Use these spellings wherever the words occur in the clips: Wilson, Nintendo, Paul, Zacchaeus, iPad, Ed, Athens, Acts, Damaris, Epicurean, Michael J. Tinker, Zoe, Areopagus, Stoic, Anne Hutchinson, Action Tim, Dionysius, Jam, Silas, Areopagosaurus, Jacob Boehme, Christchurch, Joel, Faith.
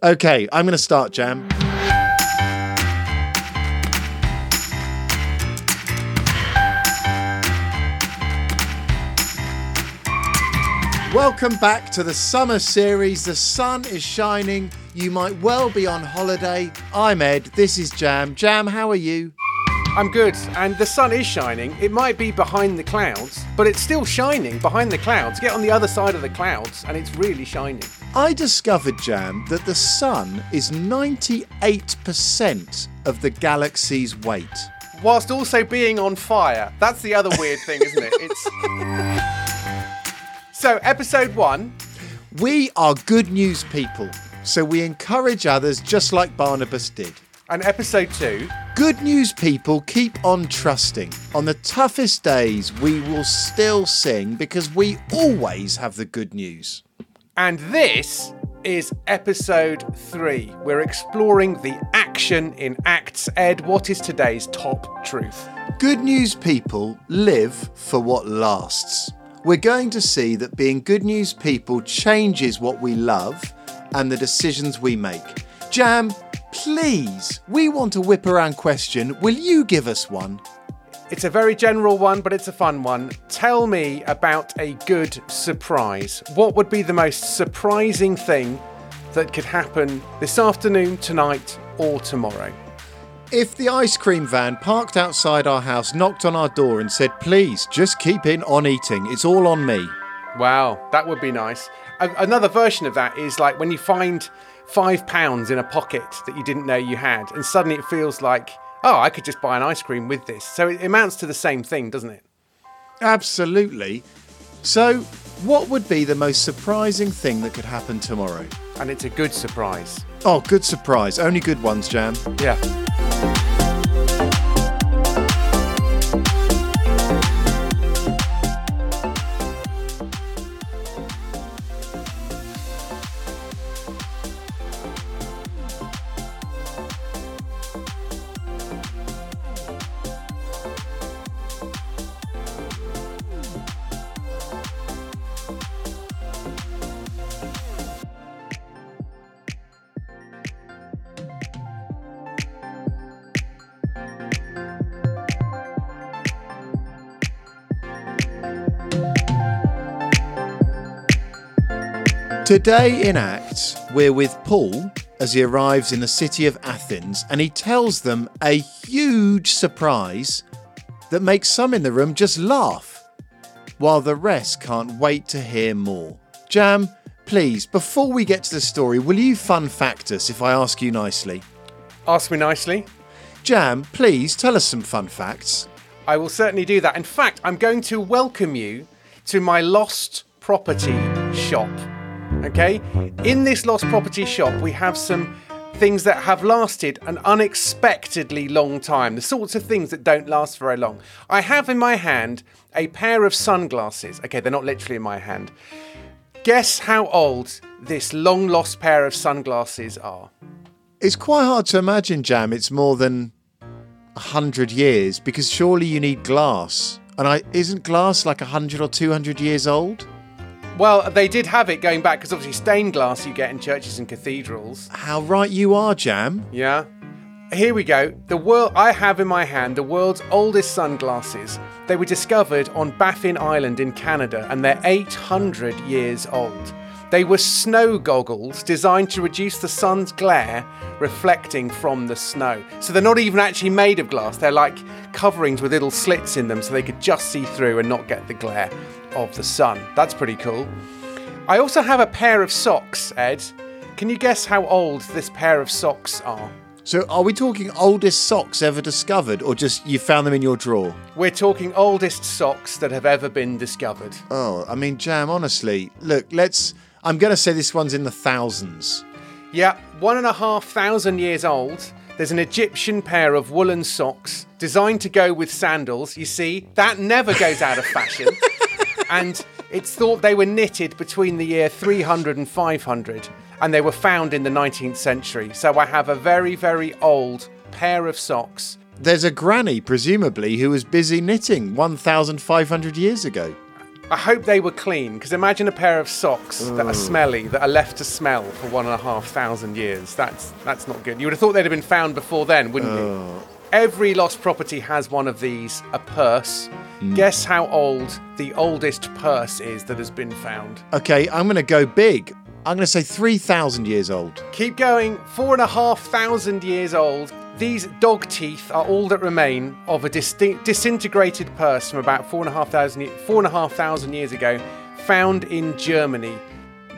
Okay, I'm going to start, Jam. Welcome back to the summer series. The sun is shining. You might well be on holiday. I'm Ed. This is Jam. Jam, how are you? I'm good. And the sun is shining. It might be behind the clouds, but it's still shining behind the clouds. Get on the other side of the clouds and it's really shining. I discovered, Jam, that the sun is 98% of the galaxy's weight. Whilst also being on fire. That's the other weird thing, isn't it? It's... So, episode 1. We are good news people, so we encourage others just like Barnabas did. And episode 2. Good news people keep on trusting. On the toughest days, we will still sing because we always have the good news. And this is episode 3. We're exploring the action in Acts. Ed, what is today's top truth? Good news people live for what lasts. We're going to see that being good news people changes what we love and the decisions we make. Jam, please, we want a whip around question. Will you give us one? It's a very general one, but it's a fun one. Tell me about a good surprise. What would be the most surprising thing that could happen this afternoon, tonight, or tomorrow? If the ice cream van parked outside our house knocked on our door and said, please, just keep in on eating, it's all on me. Wow, that would be nice. Another version of that is like when you find £5 in a pocket that you didn't know you had and suddenly it feels like, oh, I could just buy an ice cream with this. So it amounts to the same thing, doesn't it? Absolutely. So what would be the most surprising thing that could happen tomorrow? And it's a good surprise. Oh, good surprise. Only good ones, Jam. Yeah. Today in Acts, we're with Paul as he arrives in the city of Athens and he tells them a huge surprise that makes some in the room just laugh, while the rest can't wait to hear more. Jam, please, before we get to the story, will you fun fact us if I ask you nicely? Ask me nicely. Jam, please tell us some fun facts. I will certainly do that. In fact, I'm going to welcome you to my lost property shop. Okay, in this lost property shop, we have some things that have lasted an unexpectedly long time, the sorts of things that don't last very long. I have in my hand a pair of sunglasses. Okay, they're not literally in my hand. Guess how old this long lost pair of sunglasses are? It's quite hard to imagine, Jam. It's more than 100 years because surely you need glass. Isn't glass like 100 or 200 years old? Well, they did have it going back because obviously stained glass you get in churches and cathedrals. How right you are, Jam. Yeah. Here we go. I have in my hand the world's oldest sunglasses. They were discovered on Baffin Island in Canada and they're 800 years old. They were snow goggles designed to reduce the sun's glare reflecting from the snow. So they're not even actually made of glass. They're like coverings with little slits in them so they could just see through and not get the glare of the sun. That's pretty cool. I also have a pair of socks, Ed. Can you guess how old this pair of socks are? So are we talking oldest socks ever discovered or just you found them in your drawer? We're talking oldest socks that have ever been discovered. Oh, I mean, Jam, honestly, look, I'm going to say this one's in the thousands. Yeah, 1,500 years old. There's an Egyptian pair of woolen socks designed to go with sandals. You see, that never goes out of fashion. And it's thought they were knitted between the year 300 and 500, and they were found in the 19th century. So I have a very, very old pair of socks. There's a granny, presumably, who was busy knitting 1,500 years ago. I hope they were clean, because imagine a pair of socks that are smelly, that are left to smell for 1,500 years. That's not good. You would have thought they'd have been found before then, wouldn't you? Every lost property has one of these, a purse. Guess how old the oldest purse is that has been found. Okay, I'm going to go big. I'm going to say 3,000 years old. Keep going. 4,500 years old. These dog teeth are all that remain of a disintegrated purse from about 4,500 years ago, found in Germany.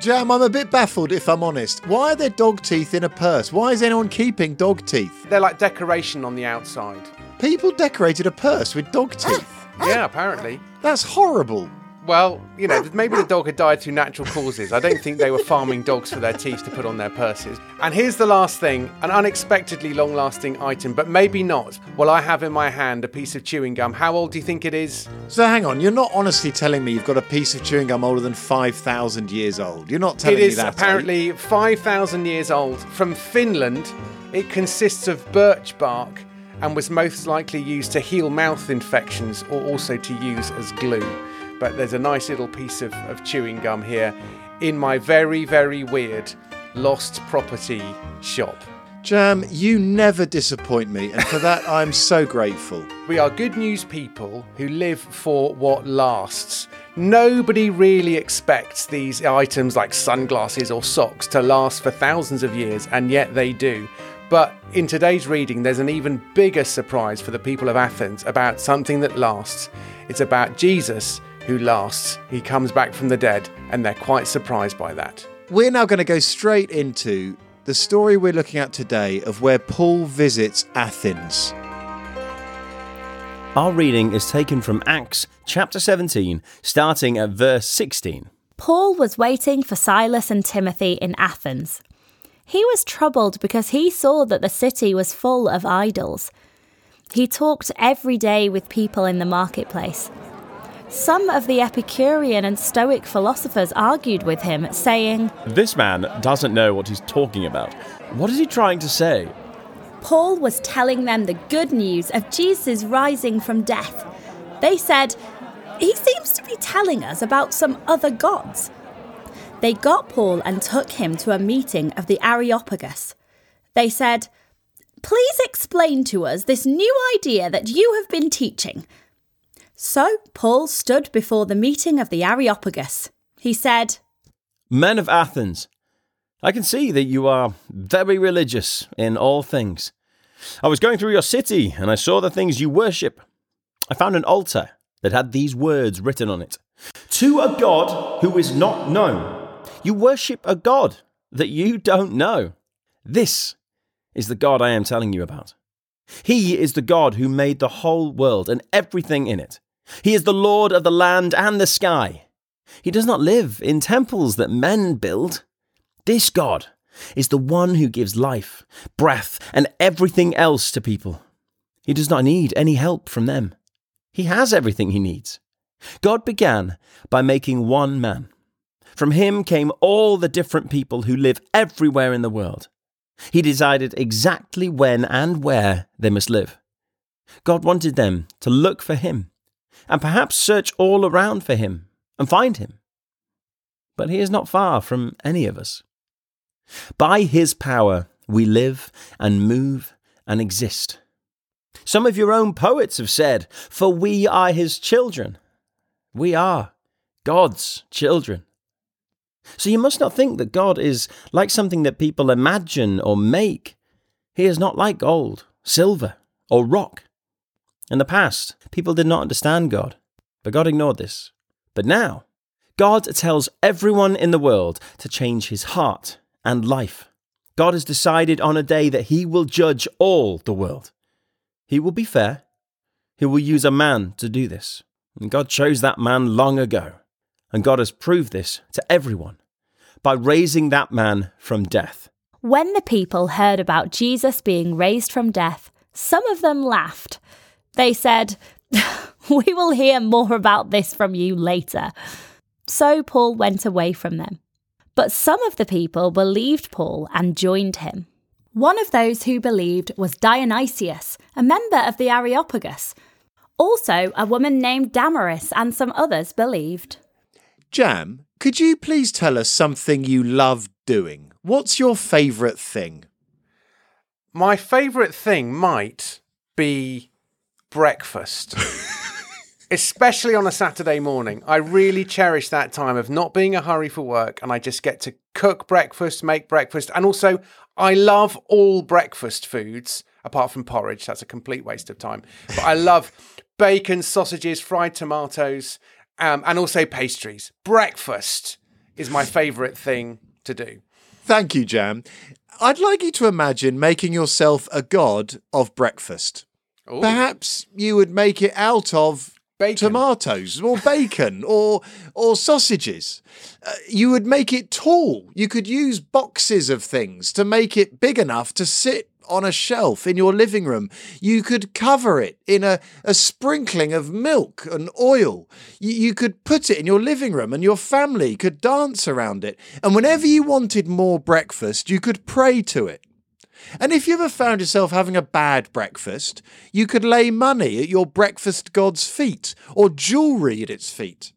Jam, I'm a bit baffled, if I'm honest. Why are there dog teeth in a purse? Why is anyone keeping dog teeth? They're like decoration on the outside. People decorated a purse with dog teeth? Yeah, apparently. That's horrible. Well, you know, maybe the dog had died through natural causes. I don't think they were farming dogs for their teeth to put on their purses. And here's the last thing, an unexpectedly long-lasting item, but maybe not. Well, I have in my hand a piece of chewing gum. How old do you think it is? So hang on, you're not honestly telling me you've got a piece of chewing gum older than 5,000 years old. You're not telling me that. It is apparently 5,000 years old. From Finland, it consists of birch bark and was most likely used to heal mouth infections or also to use as glue. But there's a nice little piece of chewing gum here in my very, very weird lost property shop. Jam, you never disappoint me, and for that I'm so grateful. We are good news people who live for what lasts. Nobody really expects these items like sunglasses or socks to last for thousands of years, and yet they do. But in today's reading, there's an even bigger surprise for the people of Athens about something that lasts. It's about Jesus, who lasts. He comes back from the dead, and they're quite surprised by that. We're now going to go straight into the story we're looking at today of where Paul visits Athens. Our reading is taken from Acts chapter 17, starting at verse 16. Paul was waiting for Silas and Timothy in Athens. He was troubled because he saw that the city was full of idols. He talked every day with people in the marketplace. Some of the Epicurean and Stoic philosophers argued with him, saying, "This man doesn't know what he's talking about. What is he trying to say?" Paul was telling them the good news of Jesus rising from death. They said, "He seems to be telling us about some other gods." They got Paul and took him to a meeting of the Areopagus. They said, "Please explain to us this new idea that you have been teaching." So Paul stood before the meeting of the Areopagus. He said, "Men of Athens, I can see that you are very religious in all things. I was going through your city and I saw the things you worship. I found an altar that had these words written on it. 'To a God who is not known.' You worship a God that you don't know. This is the God I am telling you about. He is the God who made the whole world and everything in it. He is the Lord of the land and the sky. He does not live in temples that men build. This God is the one who gives life, breath, and everything else to people. He does not need any help from them. He has everything he needs. God began by making one man. From him came all the different people who live everywhere in the world. He decided exactly when and where they must live. God wanted them to look for him, and perhaps search all around for him and find him. But he is not far from any of us. By his power, we live and move and exist. Some of your own poets have said, 'For we are his children.' We are God's children. So you must not think that God is like something that people imagine or make. He is not like gold, silver, or rock. In the past, people did not understand God, but God ignored this. But now, God tells everyone in the world to change his heart and life. God has decided on a day that he will judge all the world. He will be fair. He will use a man to do this. And God chose that man long ago. And God has proved this to everyone by raising that man from death." When the people heard about Jesus being raised from death, some of them laughed. They said, "We will hear more about this from you later." So Paul went away from them. But some of the people believed Paul and joined him. One of those who believed was Dionysius, a member of the Areopagus. Also, a woman named Damaris and some others believed. Jam, could you please tell us something you love doing? What's your favourite thing? My favourite thing might be breakfast. Especially on a Saturday morning. I really cherish that time of not being in a hurry for work, and I just get to cook breakfast, make breakfast, and also I love all breakfast foods, apart from porridge. That's a complete waste of time. But I love bacon, sausages, fried tomatoes, and also pastries. Breakfast is my favourite thing to do. Thank you, Jam. I'd like you to imagine making yourself a god of breakfast. Ooh. Perhaps you would make it out of... bacon. Tomatoes or bacon or sausages. You would make it tall. You could use boxes of things to make it big enough to sit on a shelf in your living room. You could cover it in a sprinkling of milk and oil. You could put it in your living room and your family could dance around it. And whenever you wanted more breakfast, you could pray to it. And if you ever found yourself having a bad breakfast, you could lay money at your breakfast god's feet or jewellery at its feet.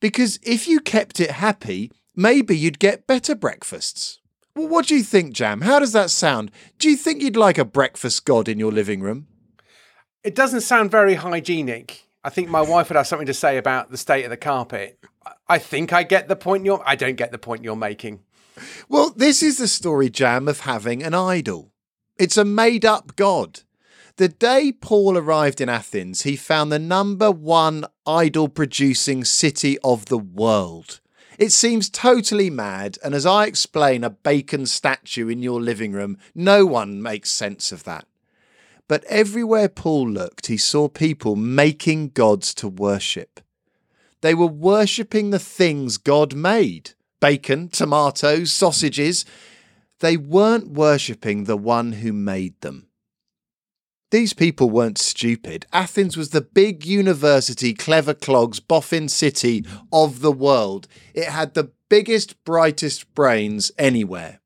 Because if you kept it happy, maybe you'd get better breakfasts. Well, what do you think, Jam? How does that sound? Do you think you'd like a breakfast god in your living room? It doesn't sound very hygienic. I think my wife would have something to say about the state of the carpet. I think I get the point you're... I don't get the point you're making. Well, this is the story, Jam, of having an idol. It's a made-up god. The day Paul arrived in Athens, he found the number one idol-producing city of the world. It seems totally mad, and as I explain a bacon statue in your living room, no one makes sense of that. But everywhere Paul looked, he saw people making gods to worship. They were worshipping the things God made. Bacon, tomatoes, sausages. They weren't worshipping the one who made them. These people weren't stupid. Athens was the big university, clever clogs, boffin city of the world. It had the biggest, brightest brains anywhere.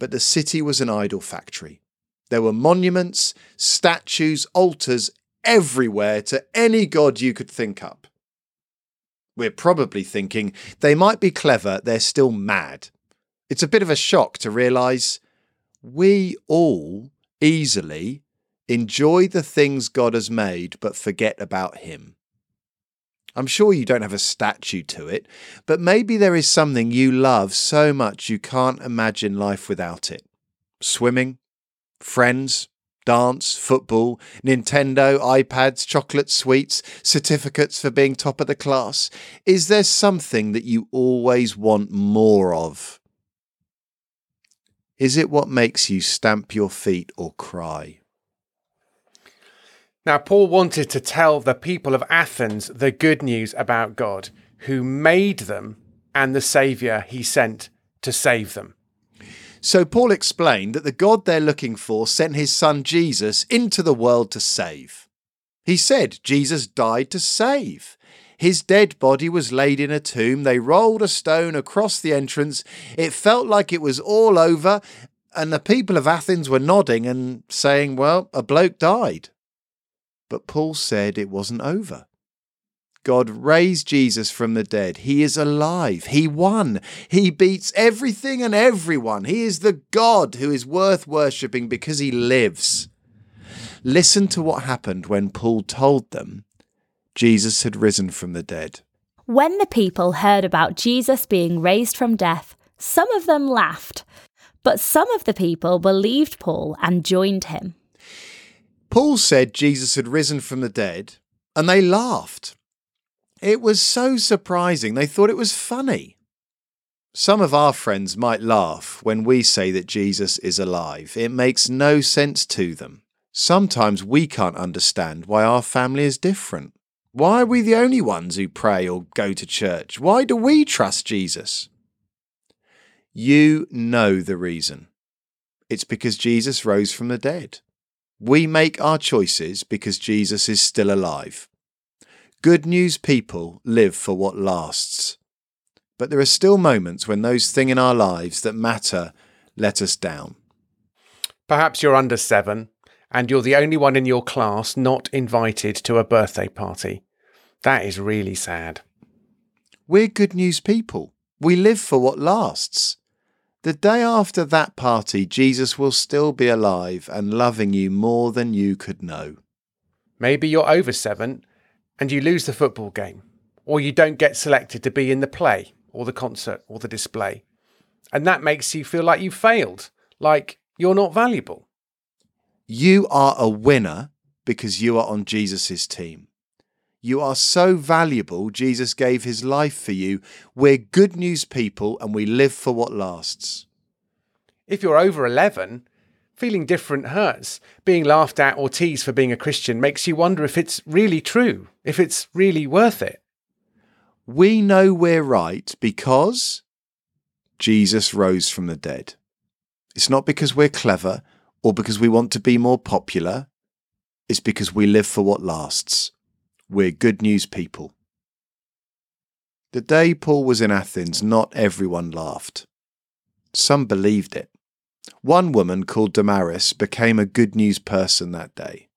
But the city was an idol factory. There were monuments, statues, altars everywhere to any god you could think up. We're probably thinking, they might be clever, they're still mad. It's a bit of a shock to realise we all easily enjoy the things God has made but forget about him. I'm sure you don't have a statue to it, but maybe there is something you love so much you can't imagine life without it. Swimming, friends, dance, football, Nintendo, iPads, chocolate sweets, certificates for being top of the class. Is there something that you always want more of? Is it what makes you stamp your feet or cry? Now, Paul wanted to tell the people of Athens the good news about God, who made them and the Saviour he sent to save them. So Paul explained that the God they're looking for sent his son Jesus into the world to save. He said Jesus died to save. His dead body was laid in a tomb. They rolled a stone across the entrance. It felt like it was all over, and the people of Athens were nodding and saying, well, a bloke died. But Paul said it wasn't over. God raised Jesus from the dead. He is alive. He won. He beats everything and everyone. He is the God who is worth worshipping because he lives. Listen to what happened when Paul told them Jesus had risen from the dead. When the people heard about Jesus being raised from death, some of them laughed, but some of the people believed Paul and joined him. Paul said Jesus had risen from the dead, and they laughed. It was so surprising, they thought it was funny. Some of our friends might laugh when we say that Jesus is alive. It makes no sense to them. Sometimes we can't understand why our family is different. Why are we the only ones who pray or go to church? Why do we trust Jesus? You know the reason. It's because Jesus rose from the dead. We make our choices because Jesus is still alive. Good news people live for what lasts. But there are still moments when those things in our lives that matter let us down. Perhaps you're under 7 and you're the only one in your class not invited to a birthday party. That is really sad. We're good news people. We live for what lasts. The day after that party, Jesus will still be alive and loving you more than you could know. Maybe you're over 7 and you lose the football game, or you don't get selected to be in the play or the concert or the display. And that makes you feel like you failed, like you're not valuable. You are a winner because you are on Jesus' team. You are so valuable, Jesus gave his life for you. We're good news people and we live for what lasts. If you're over 11, feeling different hurts. Being laughed at or teased for being a Christian makes you wonder if it's really true, if it's really worth it. We know we're right because Jesus rose from the dead. It's not because we're clever or because we want to be more popular. It's because we live for what lasts. We're good news people. The day Paul was in Athens, not everyone laughed. Some believed it. One woman called Damaris became a good news person that day.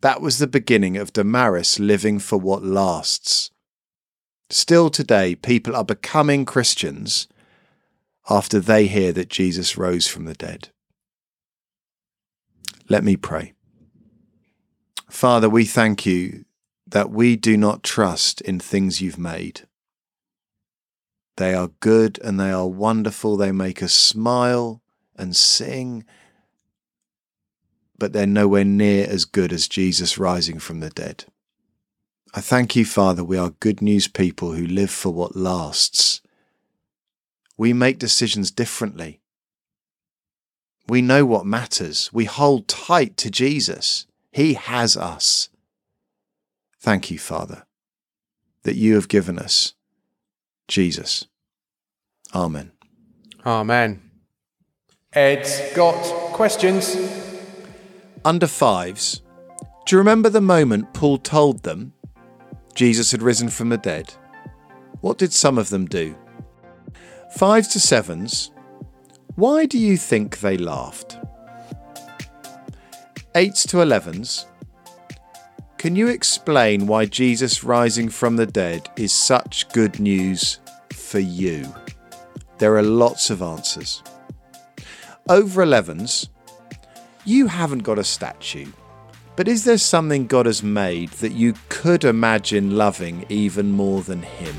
That was the beginning of Damaris living for what lasts. Still today, people are becoming Christians after they hear that Jesus rose from the dead. Let me pray. Father, we thank you that we do not trust in things you've made. They are good and they are wonderful. They make us smile and sing, but they're nowhere near as good as Jesus rising from the dead. I thank you, Father, we are good news people who live for what lasts. We make decisions differently. We know what matters. We hold tight to Jesus. He has us. Thank you, Father, that you have given us Jesus. Amen. Amen. Ed's got questions. Under 5s, do you remember the moment Paul told them Jesus had risen from the dead? What did some of them do? 5s to 7s, why do you think they laughed? 8s to 11s, can you explain why Jesus rising from the dead is such good news for you? There are lots of answers. Over 11s, you haven't got a statue, but is there something God has made that you could imagine loving even more than him?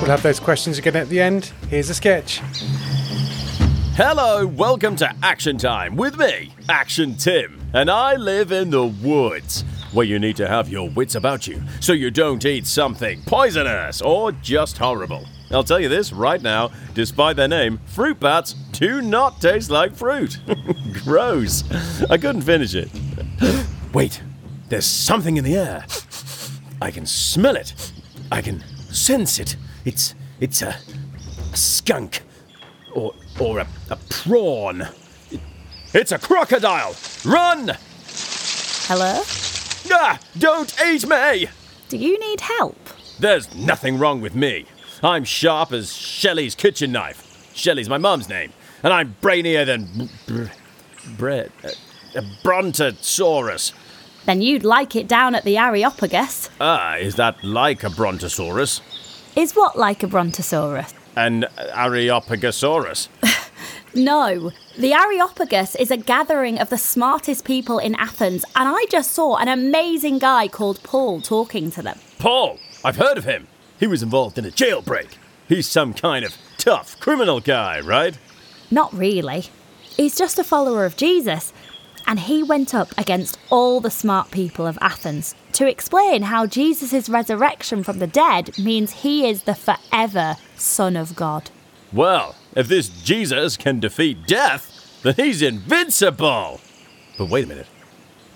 We'll have those questions again at the end. Here's a sketch. Hello, welcome to Action Time with me, Action Tim, and I live in the woods, where you need to have your wits about you so you don't eat something poisonous or just horrible. I'll tell you this right now, despite their name, fruit bats do not taste like fruit. Gross. I couldn't finish it. Wait, there's something in the air. I can smell it. I can sense it. It's a skunk. Or a prawn. It's a crocodile! Run! Hello? Ah! Don't eat me! Do you need help? There's nothing wrong with me. I'm sharp as Shelley's kitchen knife. Shelley's my mum's name. And I'm brainier than... a brontosaurus. Then you'd like it down at the Areopagus. Ah, is that like a brontosaurus? Is what like a brontosaurus? An Areopagosaurus? No. The Areopagus is a gathering of the smartest people in Athens, and I just saw an amazing guy called Paul talking to them. Paul? I've heard of him. He was involved in a jailbreak. He's some kind of tough criminal guy, right? Not really. He's just a follower of Jesus, and he went up against all the smart people of Athens to explain how Jesus' resurrection from the dead means he is the forever Son of God. Well, if this Jesus can defeat death, then he's invincible. But wait a minute.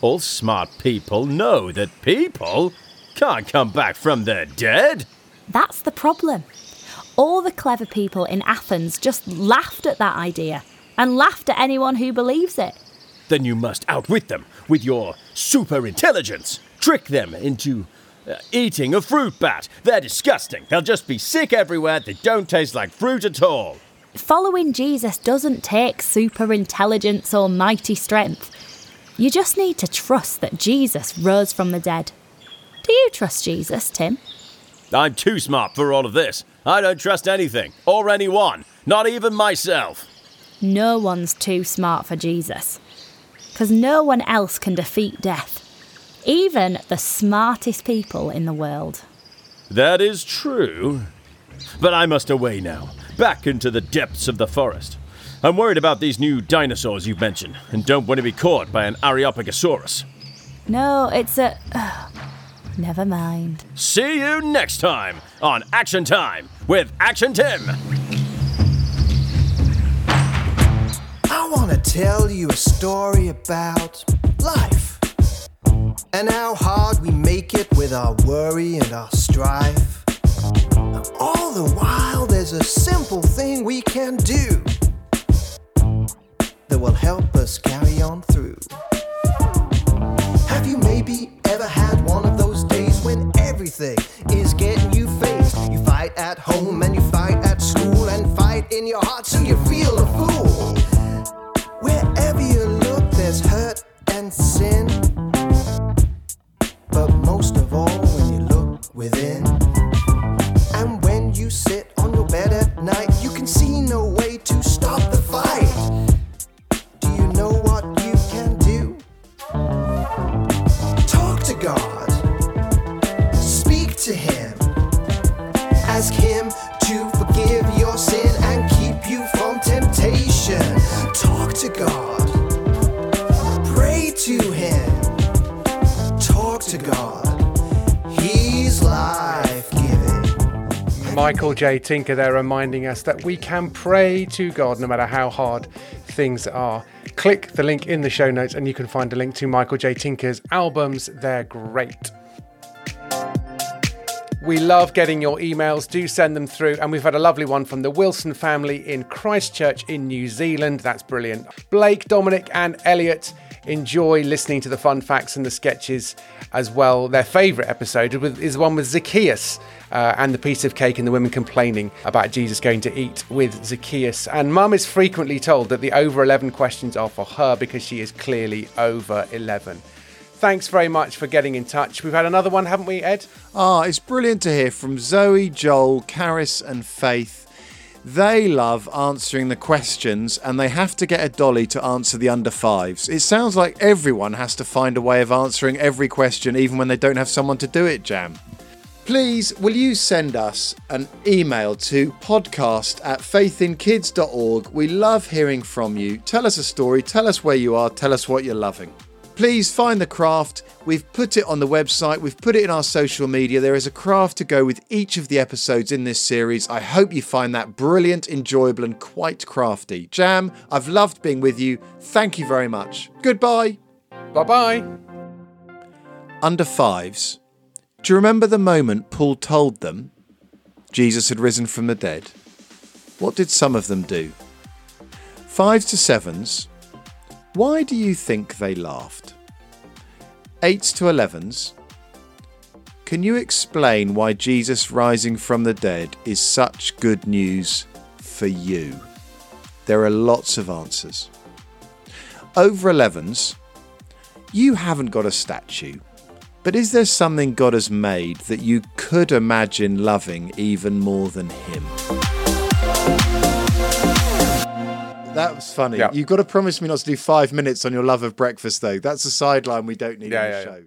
All smart people know that people can't come back from their dead. That's the problem. All the clever people in Athens just laughed at that idea and laughed at anyone who believes it. Then you must outwit them with your super intelligence. Trick them into eating a fruit bat. They're disgusting. They'll just be sick everywhere. They don't taste like fruit at all. Following Jesus doesn't take super intelligence or mighty strength. You just need to trust that Jesus rose from the dead. Do you trust Jesus, Tim? I'm too smart for all of this. I don't trust anything, or anyone, not even myself. No one's too smart for Jesus, because no one else can defeat death, even the smartest people in the world. That is true. But I must away now, back into the depths of the forest. I'm worried about these new dinosaurs you've mentioned, and don't want to be caught by an Areopagosaurus. No, it's a... never mind. See you next time on Action Time with Action Tim. I want to tell you a story about life and how hard we make it with our worry and our strife. All the while there's a simple thing we can do that will help us carry on through. Have you maybe ever had one of those days when everything is getting you faced? You fight at home and you fight at school and fight in your heart so you feel a fool. Wherever you look there's hurt and sin, but most of all when you look within. And when you sit on your bed at night, you can see no way to stop the fight. Do you know what you can do? Talk to God. Speak to Him. Ask Him to forgive your sin and keep you from temptation. Talk to God. Pray to Him. Talk to God. He's life. Michael J. Tinker there, reminding us that we can pray to God no matter how hard things are. Click the link in the show notes and you can find a link to Michael J. Tinker's albums. They're great. We love getting your emails. Do send them through. And we've had a lovely one from the Wilson family in Christchurch in New Zealand. That's brilliant. Blake, Dominic and Elliot enjoy listening to the fun facts and the sketches as well. Their favourite episode is the one with Zacchaeus and the piece of cake and the women complaining about Jesus going to eat with Zacchaeus. And Mum is frequently told that the over 11 questions are for her because she is clearly over 11. Thanks very much for getting in touch. We've had another one, haven't we, Ed? It's brilliant to hear from Zoe, Joel, Caris and Faith. They love answering the questions and they have to get a dolly to answer the under fives. It sounds like everyone has to find a way of answering every question even when they don't have someone to do it, Jam. Please, will you send us an email to podcast@faithinkids.org? We love hearing from you. Tell us a story, tell us where you are, tell us what you're loving. Please find the craft. We've put it on the website. We've put it in our social media. There is a craft to go with each of the episodes in this series. I hope you find that brilliant, enjoyable and quite crafty. Jam, I've loved being with you. Thank you very much. Goodbye. Bye-bye. Under fives. Do you remember the moment Paul told them Jesus had risen from the dead? What did some of them do? Fives to sevens. Why do you think they laughed? 8s to 11s. Can you explain why Jesus rising from the dead is such good news for you? There are lots of answers. Over 11s. You haven't got a statue, but is there something God has made that you could imagine loving even more than Him? That was funny. Yep. You've got to promise me not to do 5 minutes on your love of breakfast, though. That's a sideline we don't need on the show.